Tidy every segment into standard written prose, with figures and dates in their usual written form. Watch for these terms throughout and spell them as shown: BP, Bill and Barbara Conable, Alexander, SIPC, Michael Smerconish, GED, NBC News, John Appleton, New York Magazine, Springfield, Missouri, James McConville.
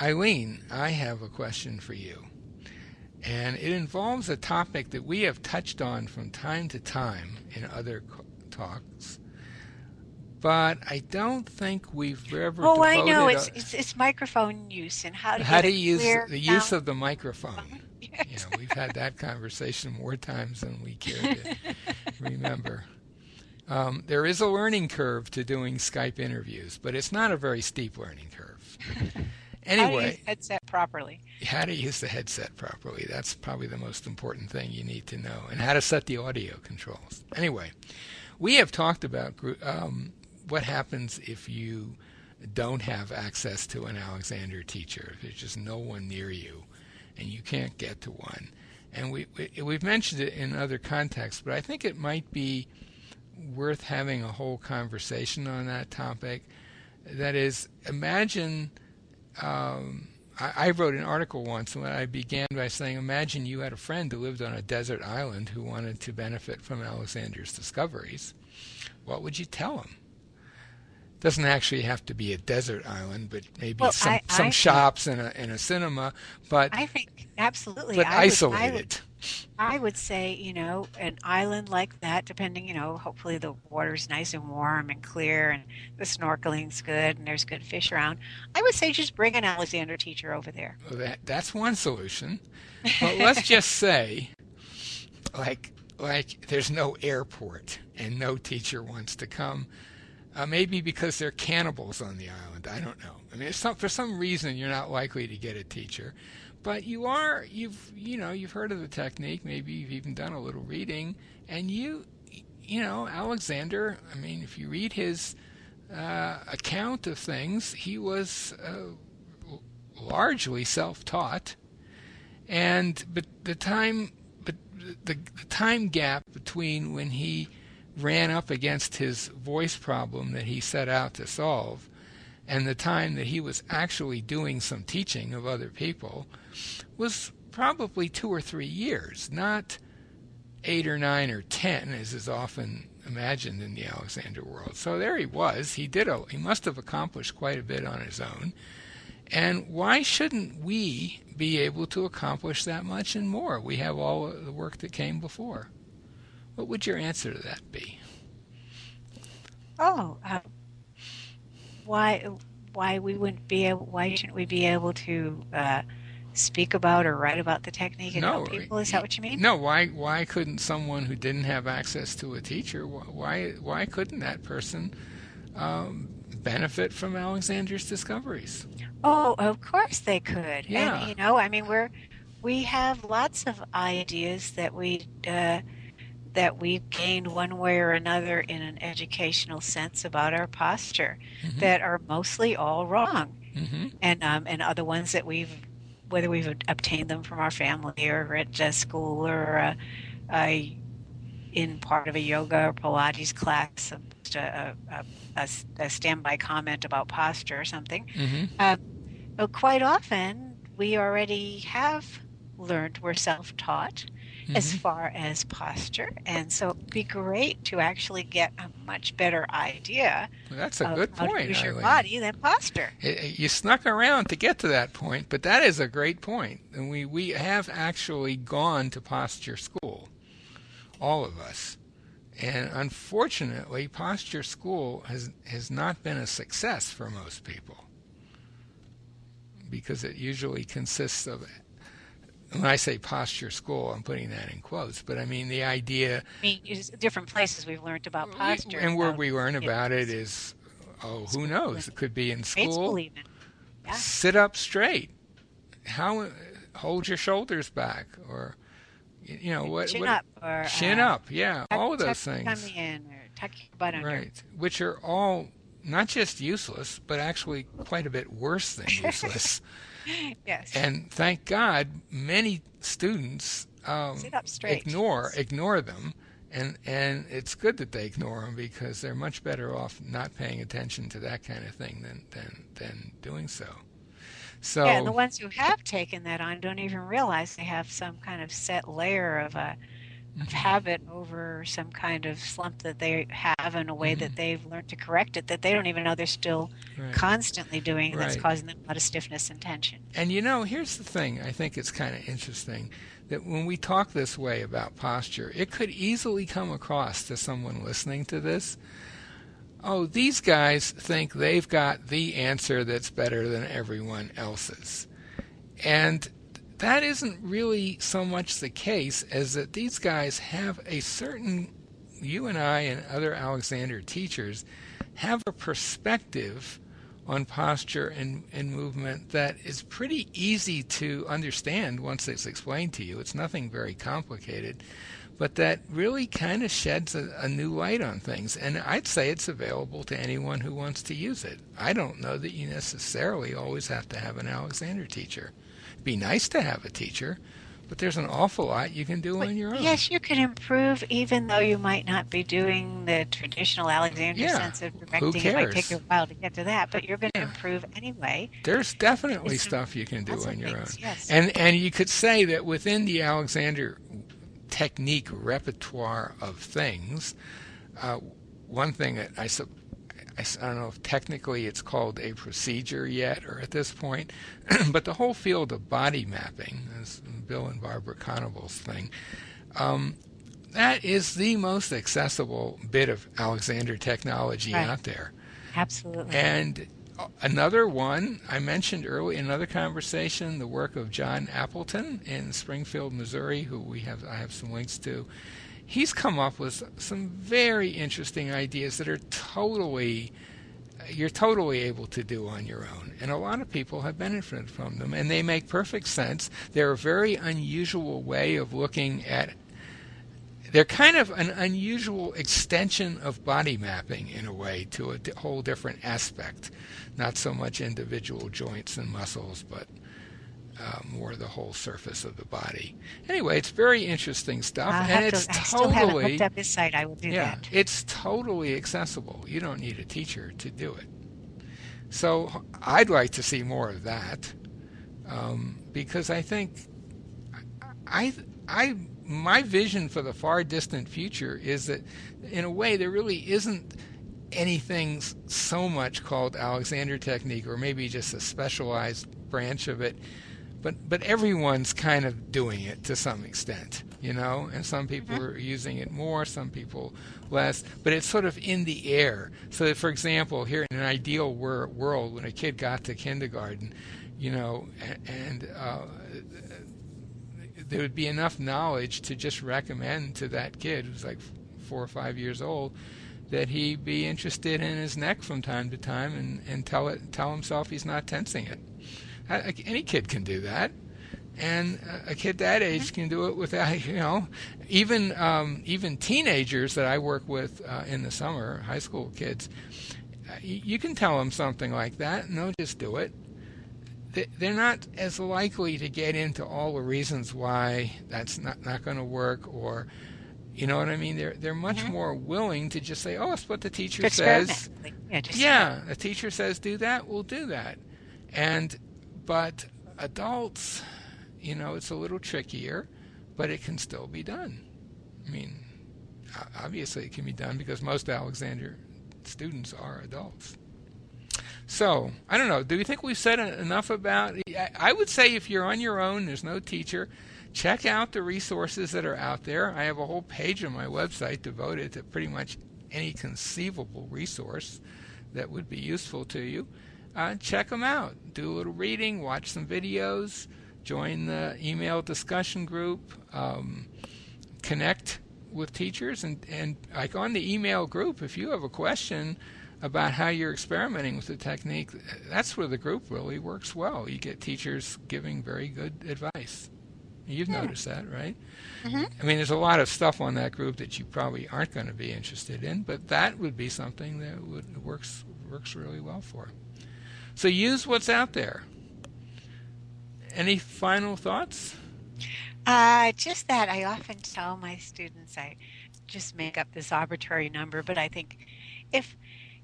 Eileen, I have a question for you, and it involves a topic that we have touched on from time to time in other talks, but I don't think we've ever. Oh, I know. It's microphone use and how to use of the microphone. Yes. You know, we've had that conversation more times than we care to remember. There is a learning curve to doing Skype interviews, but it's not a very steep learning curve. Anyway, how to use the headset properly. How to use the headset properly. That's probably the most important thing you need to know, and how to set the audio controls. Anyway, we have talked about what happens if you don't have access to an Alexander teacher, if there's just no one near you and you can't get to one. And we've mentioned it in other contexts, but I think it might be worth having a whole conversation on that topic. That is, imagine I wrote an article once when I began by saying, imagine you had a friend who lived on a desert island who wanted to benefit from Alexander's discoveries. What would you tell him? Doesn't actually have to be a desert island, but maybe some shops and a cinema. But I think absolutely, but isolated. I would say, you know, an island like that, depending, you know, hopefully the water's nice and warm and clear and the snorkeling's good and there's good fish around. I would say just bring an Alexander teacher over there. Well, that's one solution. But let's just say, like there's no airport and no teacher wants to come. Maybe because they're cannibals on the island. I don't know. I mean, for some reason you're not likely to get a teacher. But you've heard of the technique, maybe you've even done a little reading, and Alexander, I mean, if you read his account of things, he was largely self-taught, but the time gap between when he ran up against his voice problem that he set out to solve and the time that he was actually doing some teaching of other people was probably 2 or 3 years, not 8 or 9 or 10, as is often imagined in the Alexander world. So there he was. He must have accomplished quite a bit on his own. And why shouldn't we be able to accomplish that much and more? We have all the work that came before. What would your answer to that be? Why shouldn't we be able to speak about or write about the technique and help people? Is that what you mean? No. Why couldn't someone who didn't have access to a teacher? Why couldn't that person benefit from Alexander's discoveries? Oh, of course they could. Yeah. And, we have lots of ideas that we've gained one way or another in an educational sense about our posture, mm-hmm. that are mostly all wrong, mm-hmm. and other ones that whether we've obtained them from our family or at school or in part of a yoga or Pilates class, a standby comment about posture or something. Mm-hmm. But quite often we already have learned, we're self-taught, mm-hmm. as far as posture, and so it'd be great to actually get a much better idea. Well, that's a good point. How to use your body than posture. You snuck around to get to that point, but that is a great point. And we have actually gone to posture school, all of us, and unfortunately, posture school has not been a success for most people because it usually consists of. When I say posture school, I'm putting that in quotes, but I mean the idea. I mean, different places we've learned about posture. And where we learn about it is, who knows? It could be in school. Yeah. Sit up straight. Hold your shoulders back, or what? Chin up. Or, chin up. Yeah, all of those things. Tuck your tummy in, or tuck your butt under. Right, which are all not just useless, but actually quite a bit worse than useless. Yes. And thank God, many students ignore them, and it's good that they ignore them because they're much better off not paying attention to that kind of thing than doing so. So yeah, and the ones who have taken that on don't even realize they have some kind of set layer of a of habit over some kind of slump that they have in a way that they've learned to correct it that they don't even know they're still constantly doing that's causing them a lot of stiffness and tension. And you know, here's the thing. I think it's kind of interesting that when we talk this way about posture, it could easily come across to someone listening to this, oh, these guys think they've got the answer that's better than everyone else's. And that isn't really so much the case as that these guys have a certain, you and I and other Alexander teachers have a perspective on posture and movement that is pretty easy to understand once it's explained to you. It's nothing very complicated, but that really kind of sheds a new light on things. And I'd say it's available to anyone who wants to use it. I don't know that you necessarily always have to have an Alexander teacher. It'd be nice to have a teacher, but there's an awful lot you can do on your own. Yes, you can improve even though you might not be doing the traditional Alexander sense of directing. It might take you a while to get to that, but you're going to improve anyway. There's definitely stuff you can do on your own. Yes. And you could say that within the Alexander technique repertoire of things, one thing that I don't know if technically it's called a procedure yet or at this point, but the whole field of body mapping, is Bill and Barbara Conable's thing, that is the most accessible bit of Alexander technology out there. Absolutely. And another one I mentioned earlier in another conversation, the work of John Appleton in Springfield, Missouri, who I have some links to. He's come up with some very interesting ideas that are you're totally able to do on your own. And a lot of people have benefited from them, and they make perfect sense. They're a very unusual way of looking at it. They're kind of an unusual extension of body mapping in a way to a whole different aspect. Not so much individual joints and muscles, but more the whole surface of the body. Anyway, it's very interesting stuff, and it's I still haven't looked up this site. I will do that. It's totally accessible. You don't need a teacher to do it. So I'd like to see more of that because I think my vision for the far distant future is that, in a way, there really isn't anything so much called Alexander technique, or maybe just a specialized branch of it. But everyone's kind of doing it to some extent, you know, and some people are using it more, some people less, but it's sort of in the air. So that, for example, here in an ideal world, when a kid got to kindergarten, you know, and there would be enough knowledge to just recommend to that kid who's like 4 or 5 years old that he be interested in his neck from time to time and tell himself he's not tensing it. Any kid can do that, and a kid that age can do it without, you know, even teenagers that I work with in the summer, high school kids, you can tell them something like that, and they'll just do it. They're not as likely to get into all the reasons why that's not going to work, or, you know what I mean? They're much more willing to just say, oh, that's what the teacher says. The teacher says do that, we'll do that. But adults, you know, it's a little trickier, but it can still be done. I mean, obviously it can be done because most Alexander students are adults. So, I don't know. Do we think we've said enough about it? I would say if you're on your own, there's no teacher, check out the resources that are out there. I have a whole page on my website devoted to pretty much any conceivable resource that would be useful to you. Check them out. Do a little reading, watch some videos, join the email discussion group, connect with teachers, and like on the email group, if you have a question about how you're experimenting with the technique, that's where the group really works well. You get teachers giving very good advice. You've noticed that, right? I mean, there's a lot of stuff on that group that you probably aren't going to be interested in, but that would be something that works really well for. So use what's out there. Any final thoughts? Just that I often tell my students, I just make up this arbitrary number, but I think if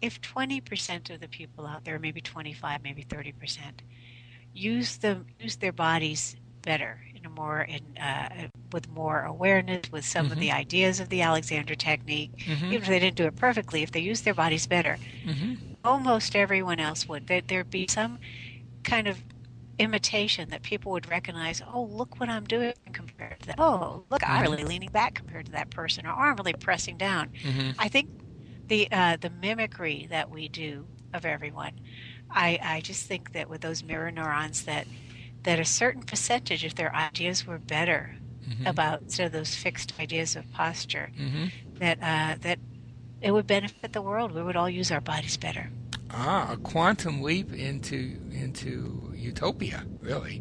20% of the people out there, maybe 25, maybe 30%, use their bodies better in with more awareness with some of the ideas of the Alexander technique. Even if they didn't do it perfectly, if they used their bodies better, almost everyone else would. There'd be some kind of imitation that people would recognize, oh, look what I'm doing compared to that. Oh, look, I'm really leaning back compared to that person, or oh, I'm really pressing down. I think the mimicry that we do of everyone, I just think that with those mirror neurons that a certain percentage of their ideas were better about instead of those fixed ideas of posture, that it would benefit the world. We would all use our bodies better. Ah, a quantum leap into utopia, really.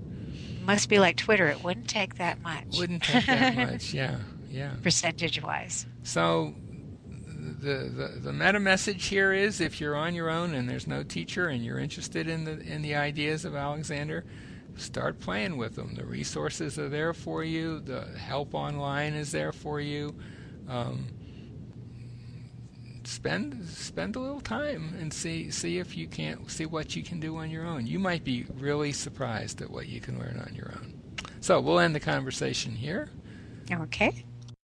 Must be like Twitter. It wouldn't take that much. Wouldn't take that much, yeah. Percentage-wise. So the meta message here is, if you're on your own and there's no teacher and you're interested in the ideas of Alexander, start playing with them. The resources are there for you. The help online is there for you. Spend a little time and see if you can't see what you can do on your own. You might be really surprised at what you can learn on your own. So we'll end the conversation here. Okay.